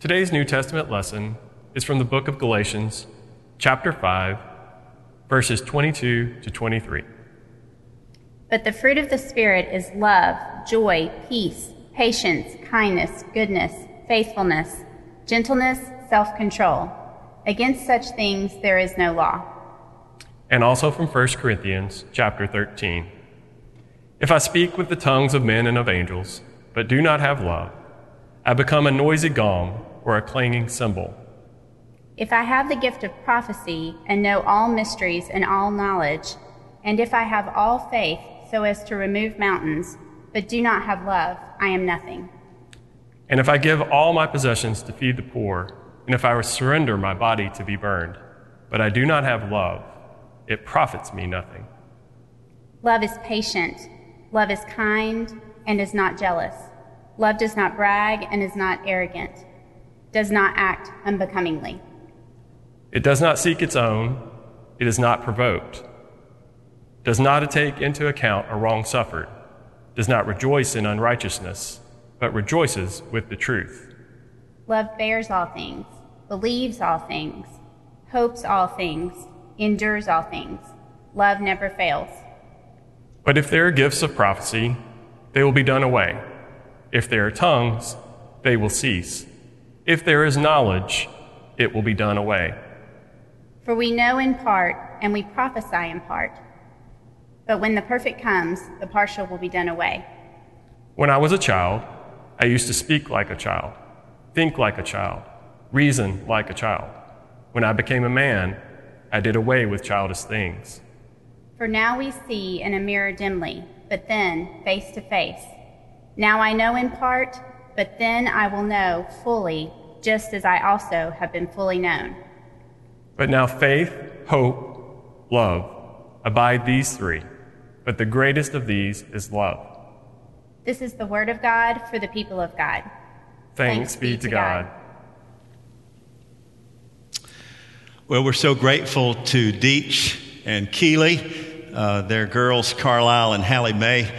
Today's New Testament lesson is from the book of Galatians, chapter 5, verses 22 to 23. But the fruit of the Spirit is love, joy, peace, patience, kindness, goodness, faithfulness, gentleness, self-control. Against such things there is no law. And also from 1 Corinthians, chapter 13. If I speak with the tongues of men and of angels, but do not have love, I become a noisy gong or a clanging cymbal. If I have the gift of prophecy and know all mysteries and all knowledge, and if I have all faith so as to remove mountains, but do not have love, I am nothing. And if I give all my possessions to feed the poor, and if I surrender my body to be burned, but I do not have love, it profits me nothing. Love is patient, love is kind, and is not jealous. Love does not brag and is not arrogant, does not act unbecomingly. It does not seek its own, it is not provoked, does not take into account a wrong suffered, does not rejoice in unrighteousness, but rejoices with the truth. Love bears all things, believes all things, hopes all things, endures all things. Love never fails. But if there are gifts of prophecy, they will be done away. If there are tongues, they will cease. If there is knowledge, it will be done away. For we know in part, and we prophesy in part. But when the perfect comes, the partial will be done away. When I was a child, I used to speak like a child, think like a child, reason like a child. When I became a man, I did away with childish things. For now we see in a mirror dimly, but then face to face. Now I know in part, but then I will know fully, just as I also have been fully known. But now faith, hope, love, abide these three, but the greatest of these is love. This is the word of God for the people of God. Thanks be to God. Well, we're so grateful to Deitch and Keeley. Their girls, Carlisle and Hallie Mae,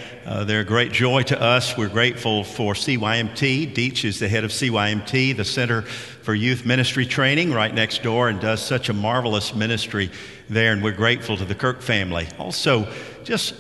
they're a great joy to us. We're grateful for CYMT. Deitch is the head of CYMT, the Center for Youth Ministry Training, right next door, and does such a marvelous ministry there, and we're grateful to the Kirk family. Also,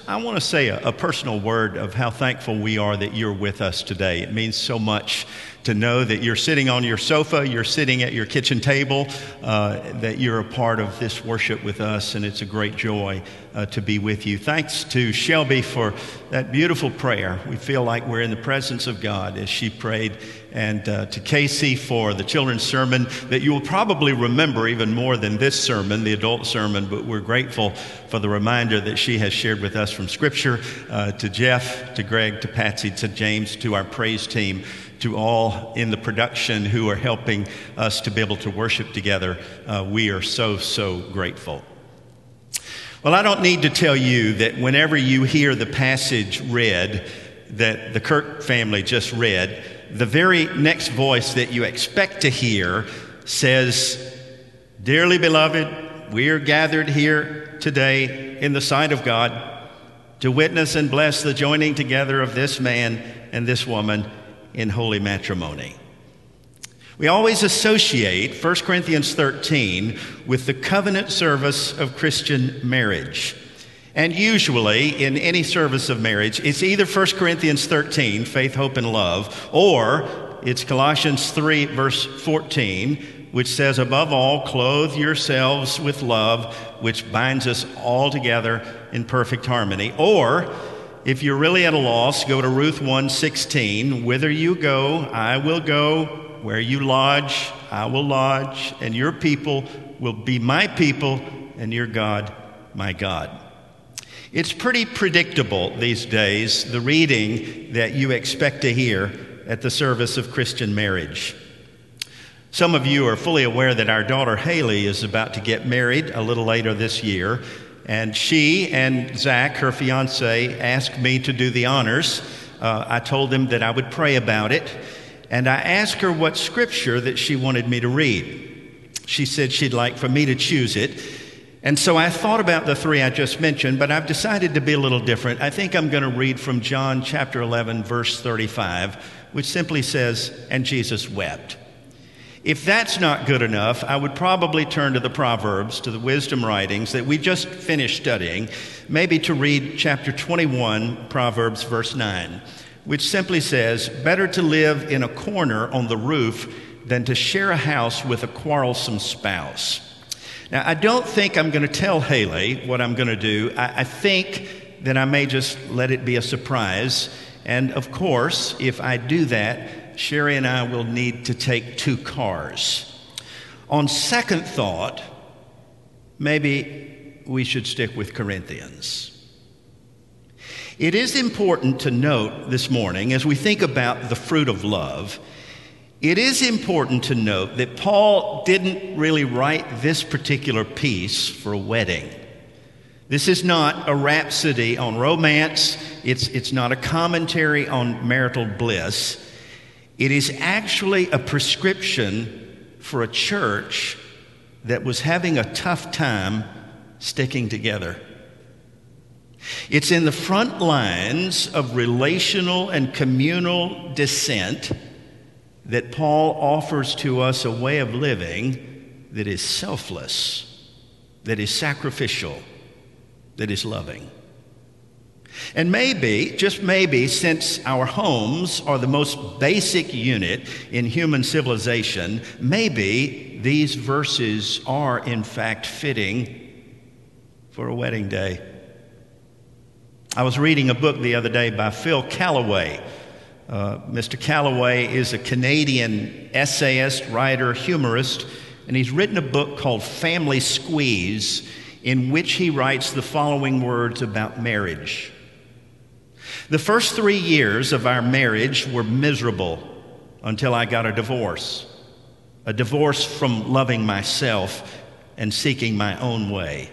I want to say a personal word of how thankful we are that you're with us today. It means so much to know that you're sitting on your sofa, you're sitting at your kitchen table, that you're a part of this worship with us, and it's a great joy to be with you. Thanks to Shelby for that beautiful prayer. We feel like we're in the presence of God as she prayed, and to Casey for the children's sermon that you will probably remember even more than this sermon, the adult sermon, but we're grateful for the reminder that she has shared with us from Scripture, to Jeff, to Greg, to Patsy, to James, to our praise team, to all in the production who are helping us to be able to worship together. We are so, so grateful. Well, I don't need to tell you that whenever you hear the passage read that the Kirk family just read, the very next voice that you expect to hear says, "Dearly beloved, we are gathered here today in the sight of God to witness and bless the joining together of this man and this woman in holy matrimony." We always associate 1 Corinthians 13 with the covenant service of Christian marriage. And usually, in any service of marriage, it's either 1 Corinthians 13, faith, hope, and love, or it's Colossians 3, verse 14, which says, "Above all, clothe yourselves with love, which binds us all together in perfect harmony." Or, if you're really at a loss, go to Ruth 1:16, "Whither you go, I will go. Where you lodge, I will lodge. And your people will be my people, and your God, my God." It's pretty predictable these days, the reading that you expect to hear at the service of Christian marriage. Some of you are fully aware that our daughter Haley is about to get married a little later this year, and she and Zach, her fiancé, asked me to do the honors. I told them that I would pray about it, and I asked her what scripture that she wanted me to read. She said she'd like for me to choose it. And so I thought about the three I just mentioned, but I've decided to be a little different. I think I'm going to read from John chapter 11, verse 35, which simply says, "And Jesus wept." If that's not good enough, I would probably turn to the Proverbs, to the wisdom writings that we just finished studying, maybe to read chapter 21, Proverbs verse 9, which simply says, "Better to live in a corner on the roof than to share a house with a quarrelsome spouse." Now, I don't think I'm going to tell Haley what I'm going to do. I think that I may just let it be a surprise. And of course, if I do that, Sherry and I will need to take two cars. On second thought, maybe we should stick with Corinthians. It is important to note this morning, as we think about the fruit of love, it is important to note that Paul didn't really write this particular piece for a wedding. This is not a rhapsody on romance. It's not a commentary on marital bliss. It is actually a prescription for a church that was having a tough time sticking together. It's in the front lines of relational and communal dissent that Paul offers to us a way of living that is selfless, that is sacrificial, that is loving. And maybe, just maybe, since our homes are the most basic unit in human civilization, maybe these verses are in fact fitting for a wedding day. I was reading a book the other day by Phil Calloway. Mr. Calloway is a Canadian essayist, writer, humorist, and he's written a book called Family Squeeze, in which he writes the following words about marriage. "The first 3 years of our marriage were miserable until I got a divorce from loving myself and seeking my own way.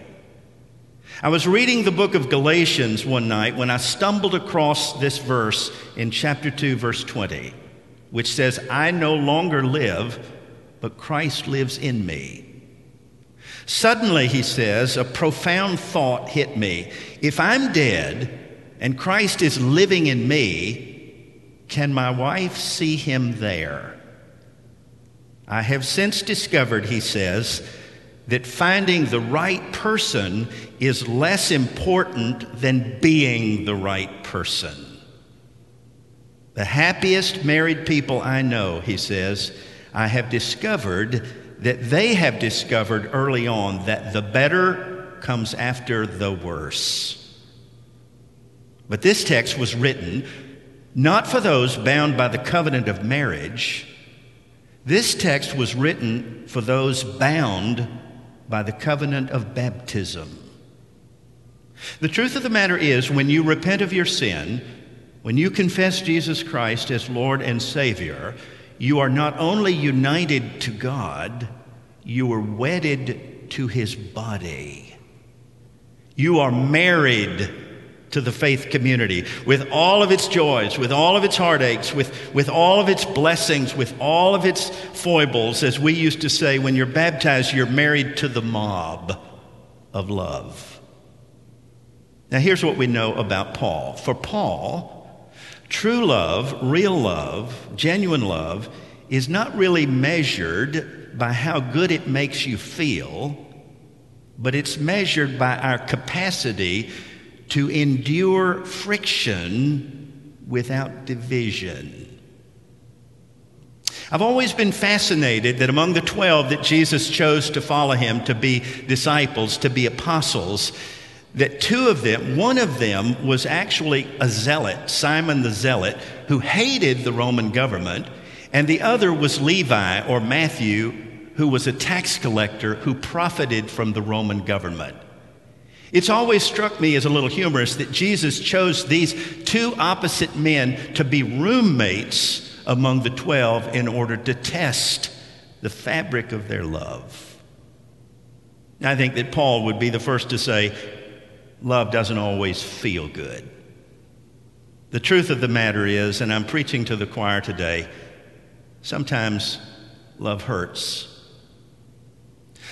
I was reading the book of Galatians one night when I stumbled across this verse in chapter 2, verse 20, which says, 'I no longer live, but Christ lives in me.' Suddenly," he says, "a profound thought hit me. If I'm dead, and Christ is living in me, can my wife see him there? I have since discovered," he says, "that finding the right person is less important than being the right person. The happiest married people I know," he says, "I have discovered that they have discovered early on that the better comes after the worse." But this text was written not for those bound by the covenant of marriage. This text was written for those bound by the covenant of baptism. The truth of the matter is, when you repent of your sin, when you confess Jesus Christ as Lord and Savior, you are not only united to God, you are wedded to his body. You are married to the faith community, with all of its joys, with all of its heartaches, with all of its blessings, with all of its foibles. As we used to say, when you're baptized, you're married to the mob of love. Now, here's what we know about Paul. For Paul, true love, real love, genuine love, is not really measured by how good it makes you feel, but it's measured by our capacity to endure friction without division. I've always been fascinated that among the 12 that Jesus chose to follow him, to be disciples, to be apostles, that one of them was actually a zealot, Simon the Zealot, who hated the Roman government, and the other was Levi, or Matthew, who was a tax collector who profited from the Roman government. It's always struck me as a little humorous that Jesus chose these two opposite men to be roommates among the 12 in order to test the fabric of their love. I think that Paul would be the first to say, love doesn't always feel good. The truth of the matter is, and I'm preaching to the choir today, sometimes love hurts.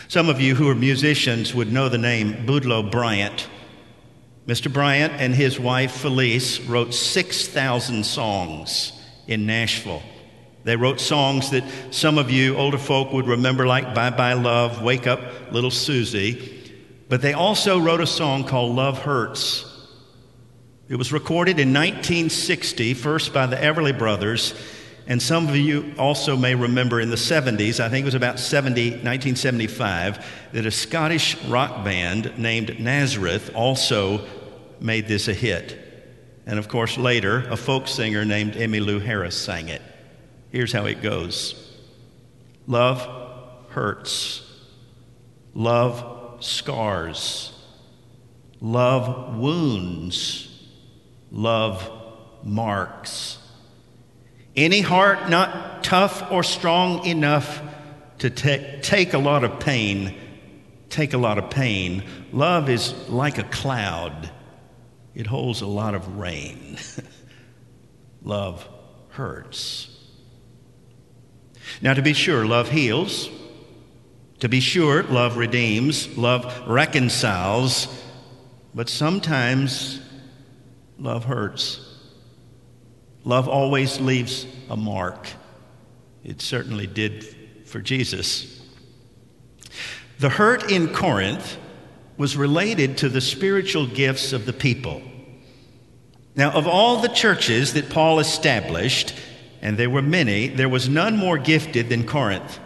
Some of you who are musicians would know the name Boudleaux Bryant. Mr. Bryant and his wife Felice wrote 6,000 songs in Nashville. They wrote songs that some of you older folk would remember, like Bye Bye Love, Wake Up Little Susie. But they also wrote a song called Love Hurts. It was recorded in 1960, first by the Everly Brothers, and some of you also may remember in the 70s, I think it was about 1975, that a Scottish rock band named Nazareth also made this a hit. And of course later, a folk singer named Emmylou Harris sang it. Here's how it goes. Love hurts. Love scars. Love wounds. Love marks. Any heart not tough or strong enough to take a lot of pain, Love is like a cloud. It holds a lot of rain. Love hurts. Now, to be sure, love heals. To be sure, love redeems. Love reconciles. But sometimes love hurts. Love always leaves a mark. It certainly did for Jesus. The hurt in Corinth was related to the spiritual gifts of the people. Now, of all the churches that Paul established, and there were many, there was none more gifted than Corinth.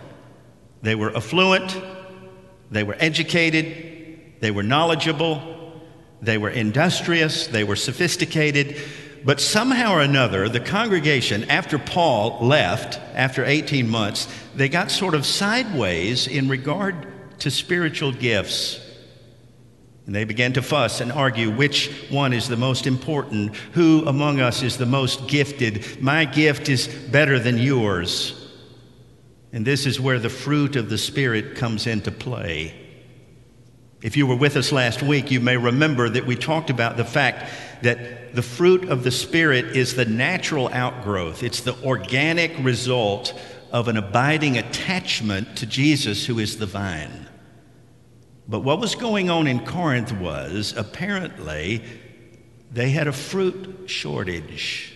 They were affluent, they were educated, they were knowledgeable, they were industrious, they were sophisticated. But somehow or another, the congregation, after Paul left, after 18 months, they got sort of sideways in regard to spiritual gifts. And they began to fuss and argue which one is the most important, who among us is the most gifted, my gift is better than yours. And this is where the fruit of the Spirit comes into play. If you were with us last week, you may remember that we talked about the fact that the fruit of the Spirit is the natural outgrowth. It's the organic result of an abiding attachment to Jesus, who is the vine. But what was going on in Corinth was, apparently, they had a fruit shortage.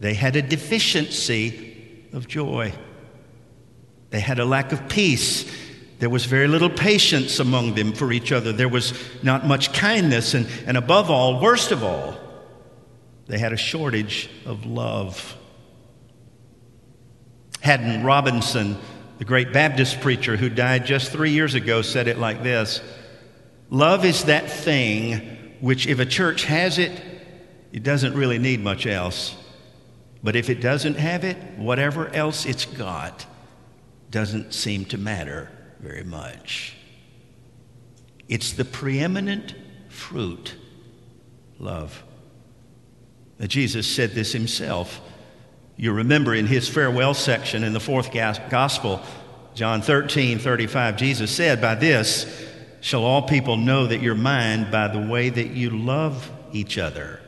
They had a deficiency of joy. They had a lack of peace. There was very little patience among them for each other. There was not much kindness, and above all, worst of all, they had a shortage of love. Haddon Robinson, the great Baptist preacher who died just 3 years ago, said it like this: love is that thing which, if a church has it, it doesn't really need much else. But if it doesn't have it, whatever else it's got doesn't seem to matter very much. It's the preeminent fruit, love. Now, Jesus said this himself. You remember in his farewell section in the fourth gospel, John 13:35, Jesus said, "By this shall all people know that you're mine, by the way that you love each other."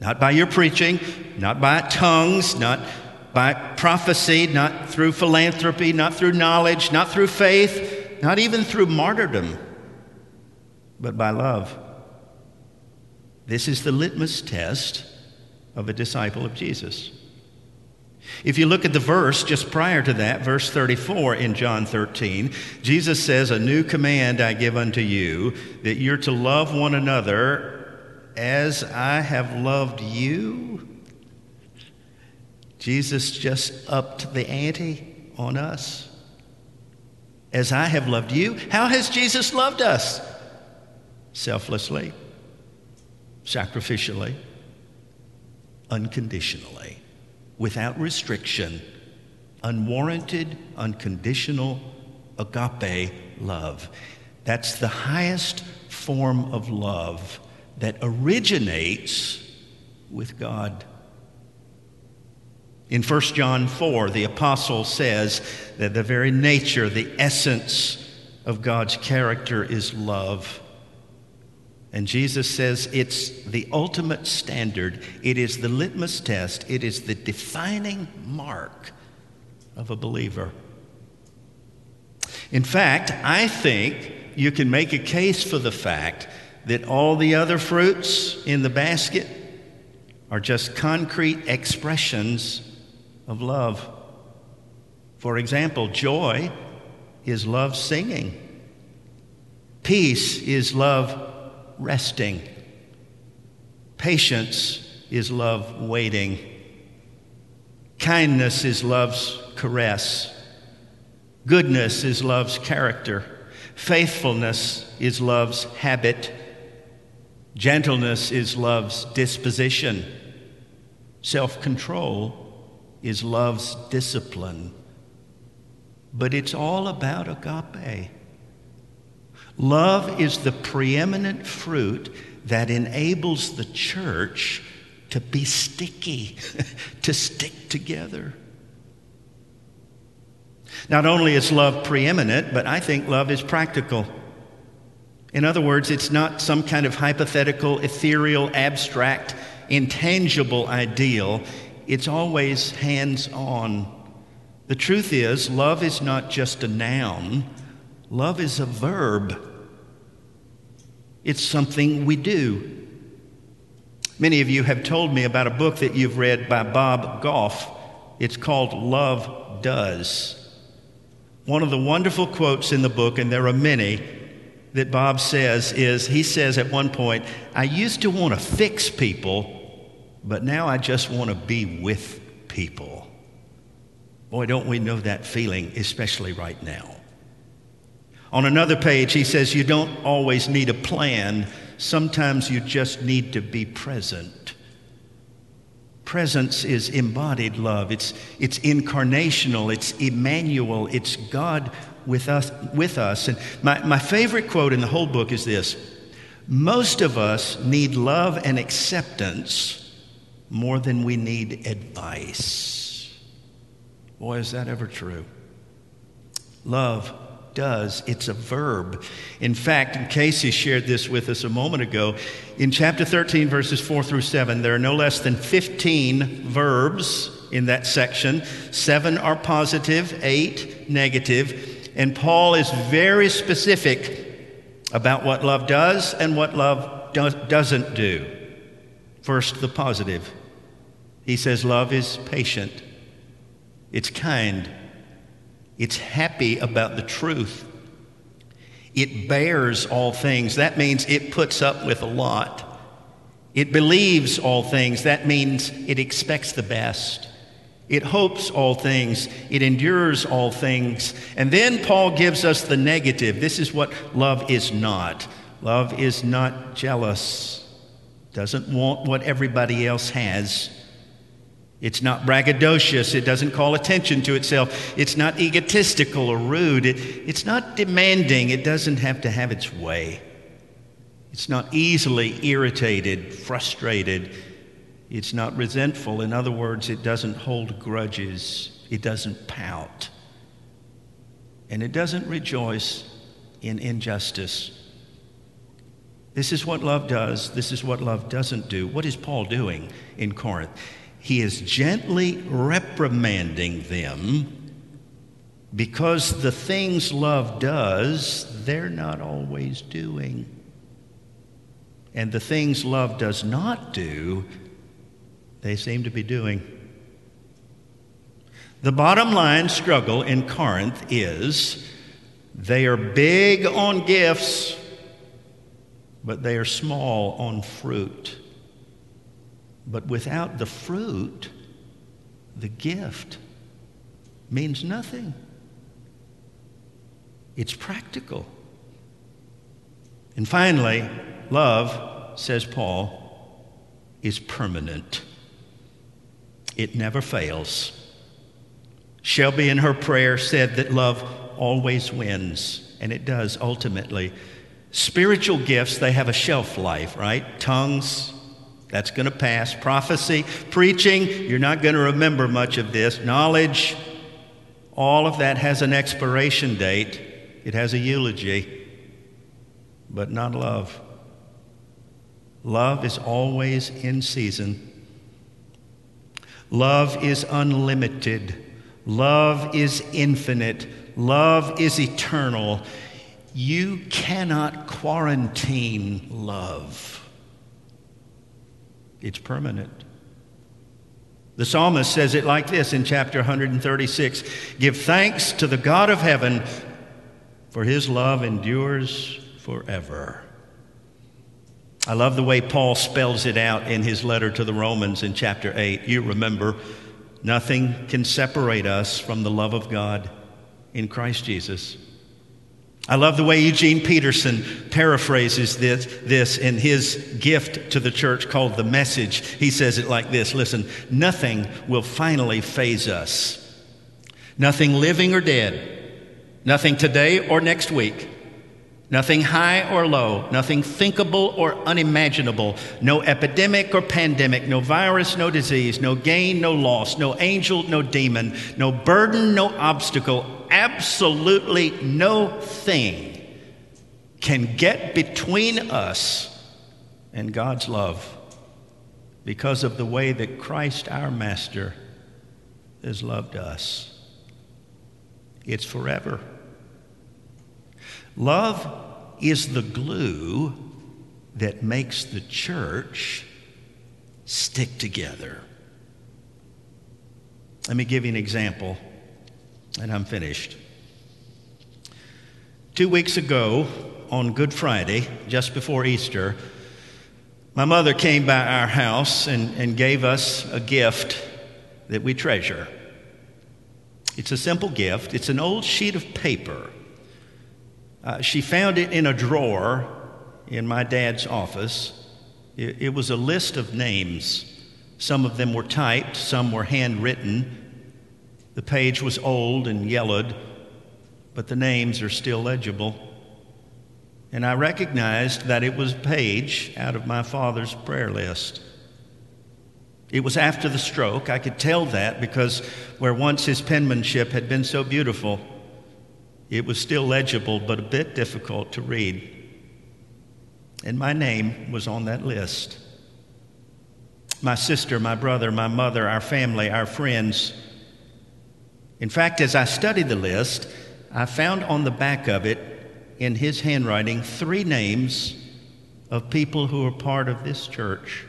Not by your preaching, not by tongues, not by prophecy, not through philanthropy, not through knowledge, not through faith, not even through martyrdom, but by love. This is the litmus test of a disciple of Jesus. If you look at the verse just prior to that, verse 34 in John 13, Jesus says, "A new command I give unto you, that you're to love one another as I have loved you." Jesus just upped the ante on us. As I have loved you. How has Jesus loved us? Selflessly, sacrificially, unconditionally, without restriction, unwarranted, unconditional agape love. That's the highest form of love that originates with God. In 1 John 4, the apostle says that the very nature, the essence of God's character is love. And Jesus says it's the ultimate standard. It is the litmus test. It is the defining mark of a believer. In fact, I think you can make a case for the fact that all the other fruits in the basket are just concrete expressions of love. For example, joy is love singing. Peace is love resting. Patience is love waiting. Kindness is love's caress. Goodness is love's character. Faithfulness is love's habit. Gentleness is love's disposition. Self-control is love's discipline. But it's all about agape. Love is the preeminent fruit that enables the church to be sticky, to stick together. Not only is love preeminent, but I think love is practical. In other words, it's not some kind of hypothetical, ethereal, abstract, intangible ideal. It's always hands-on. The truth is, love is not just a noun. Love is a verb. It's something we do. Many of you have told me about a book that you've read by Bob Goff. It's called Love Does. One of the wonderful quotes in the book, and there are many, that Bob says is, he says at one point, I used to want to fix people, but now I just want to be with people. Boy, don't we know that feeling, especially right now. On another page, he says, you don't always need a plan. Sometimes you just need to be present. Presence is embodied love. It's incarnational. It's Emmanuel. It's God with us. And my favorite quote in the whole book is this. Most of us need love and acceptance more than we need advice. Boy, is that ever true. Love does. It's a verb. In fact, and Casey shared this with us a moment ago, in chapter 13, verses 4 through 7, there are no less than 15 verbs in that section. 7 are positive, 8 negative, and Paul is very specific about what love does and what love doesn't do. First, the positive. He says love is patient. It's kind. It's happy about the truth. It bears all things. That means it puts up with a lot. It believes all things. That means it expects the best. It hopes all things. It endures all things. And then Paul gives us the negative. This is what love is not. Love is not jealous. Doesn't want what everybody else has. It's not braggadocious. It doesn't call attention to itself. It's not egotistical or rude. It's not demanding. It doesn't have to have its way. It's not easily irritated, frustrated. It's not resentful. In other words, it doesn't hold grudges. It doesn't pout. And it doesn't rejoice in injustice. This is what love does. This is what love doesn't do. What is Paul doing in Corinth? He is gently reprimanding them because the things love does, they're not always doing. And the things love does not do, they seem to be doing. The bottom line struggle in Corinth is they are big on gifts, but they are small on fruit. But without the fruit, the gift means nothing. It's practical. And finally, love, says Paul, is permanent. It never fails. Shelby in her prayer said that love always wins, and it does ultimately. Spiritual gifts, they have a shelf life, right? Tongues, that's going to pass. Prophecy, preaching, you're not going to remember much of this. Knowledge, all of that has an expiration date. It has a eulogy, but not love. Love is always in season. Love is unlimited. Love is infinite. Love is eternal. You cannot quarantine love. It's permanent. The psalmist says it like this in chapter 136, "Give thanks to the God of heaven, for his love endures forever." I love the way Paul spells it out in his letter to the Romans in chapter 8. You remember, nothing can separate us from the love of God in Christ Jesus. I love the way Eugene Peterson paraphrases this in his gift to the church called The Message. He says it like this, listen, "Nothing will finally phase us. Nothing living or dead. Nothing today or next week. Nothing high or low, nothing thinkable or unimaginable, no epidemic or pandemic, no virus, no disease, no gain, no loss, no angel, no demon, no burden, no obstacle, absolutely no thing can get between us and God's love because of the way that Christ our Master has loved us. It's forever." Love is the glue that makes the church stick together. Let me give you an example, and I'm finished. 2 weeks ago, on Good Friday, just before Easter, my mother came by our house and gave us a gift that we treasure. It's a simple gift. It's an old sheet of paper. She found it in a drawer in my dad's office. It was a list of names. Some of them were typed, some were handwritten. The page was old and yellowed, but the names are still legible. And I recognized that it was a page out of my father's prayer list. It was after the stroke. I could tell that because where once his penmanship had been so beautiful, it was still legible, but a bit difficult to read. And my name was on that list. My sister, my brother, my mother, our family, our friends. In fact, as I studied the list, I found on the back of it, in his handwriting, three names of people who are part of this church.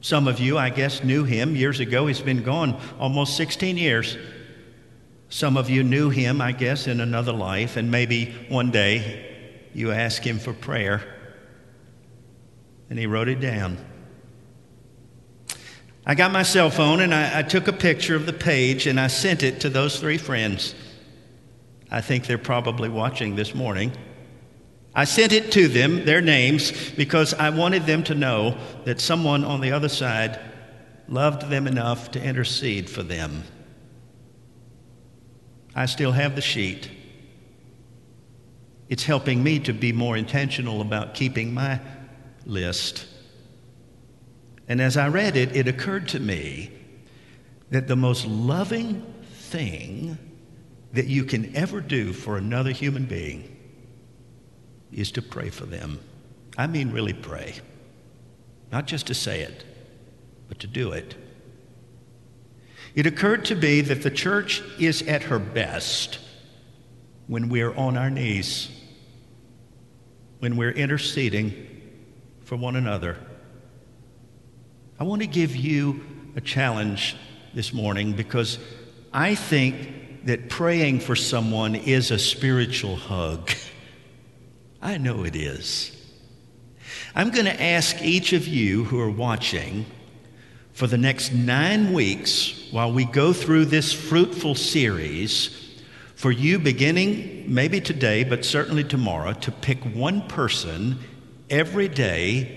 Some of you, I guess, knew him years ago. He's been gone almost 16 years. Some of you knew him, I guess, in another life, and maybe one day you asked him for prayer, and he wrote it down. I got my cell phone, and I took a picture of the page, and I sent it to those three friends. I think they're probably watching this morning. I sent it to them, their names, because I wanted them to know that someone on the other side loved them enough to intercede for them. I still have the sheet. It's helping me to be more intentional about keeping my list. And as I read it, it occurred to me that the most loving thing that you can ever do for another human being is to pray for them. I mean, really pray. Not just to say it, but to do it. It occurred to me that the church is at her best when we're on our knees, when we're interceding for one another. I want to give you a challenge this morning because I think that praying for someone is a spiritual hug. I know it is. I'm going to ask each of you who are watching for the next 9 weeks, while we go through this fruitful series, for you beginning maybe today, but certainly tomorrow, to pick one person every day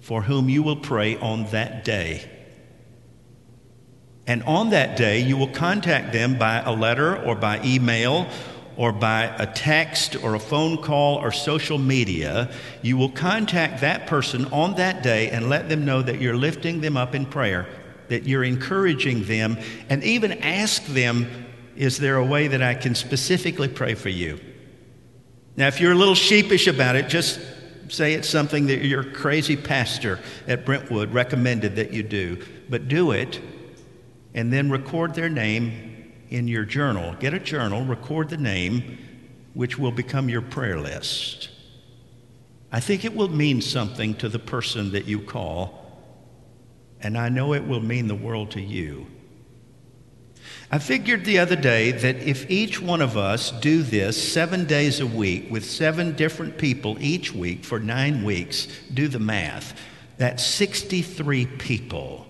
for whom you will pray on that day. And on that day, you will contact them by a letter or by email or by a text or a phone call or social media. You will contact that person on that day and let them know that you're lifting them up in prayer, that you're encouraging them, and even ask them, is there a way that I can specifically pray for you? Now, if you're a little sheepish about it, just say it's something that your crazy pastor at Brentwood recommended that you do, but do it and then record their name in your journal. Get a journal, record the name, which will become your prayer list. I think it will mean something to the person that you call, and I know it will mean the world to you. I figured the other day that if each one of us do this 7 days a week with 7 different people each week for 9 weeks, do the math, that's 63 people.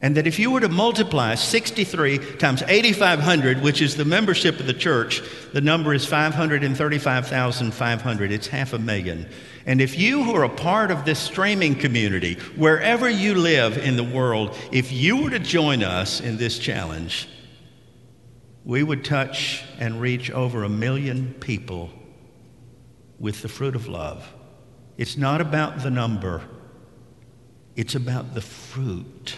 And that if you were to multiply 63 times 8,500, which is the membership of the church, the number is 535,500. It's 500,000. And if you who are a part of this streaming community, wherever you live in the world, if you were to join us in this challenge, we would touch and reach over 1 million people with the fruit of love. It's not about the number. It's about the fruit.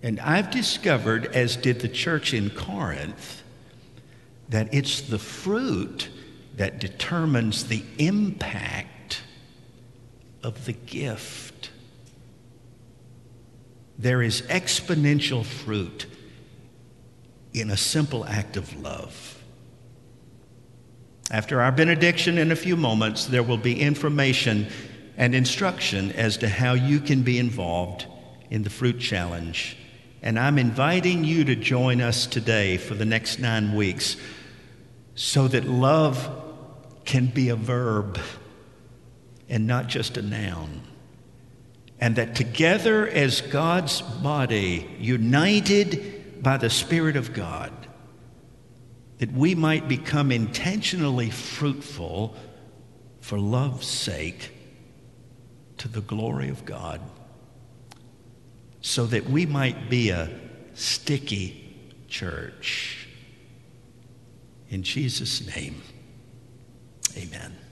And I've discovered, as did the church in Corinth, that it's the fruit that determines the impact of the gift. There is exponential fruit in a simple act of love. After our benediction in a few moments, there will be information and instruction as to how you can be involved in the fruit challenge. And I'm inviting you to join us today for the next 9 weeks so that love can be a verb and not just a noun. And that together as God's body, united by the Spirit of God, that we might become intentionally fruitful for love's sake to the glory of God, so that we might be a sticky church. In Jesus' name, amen.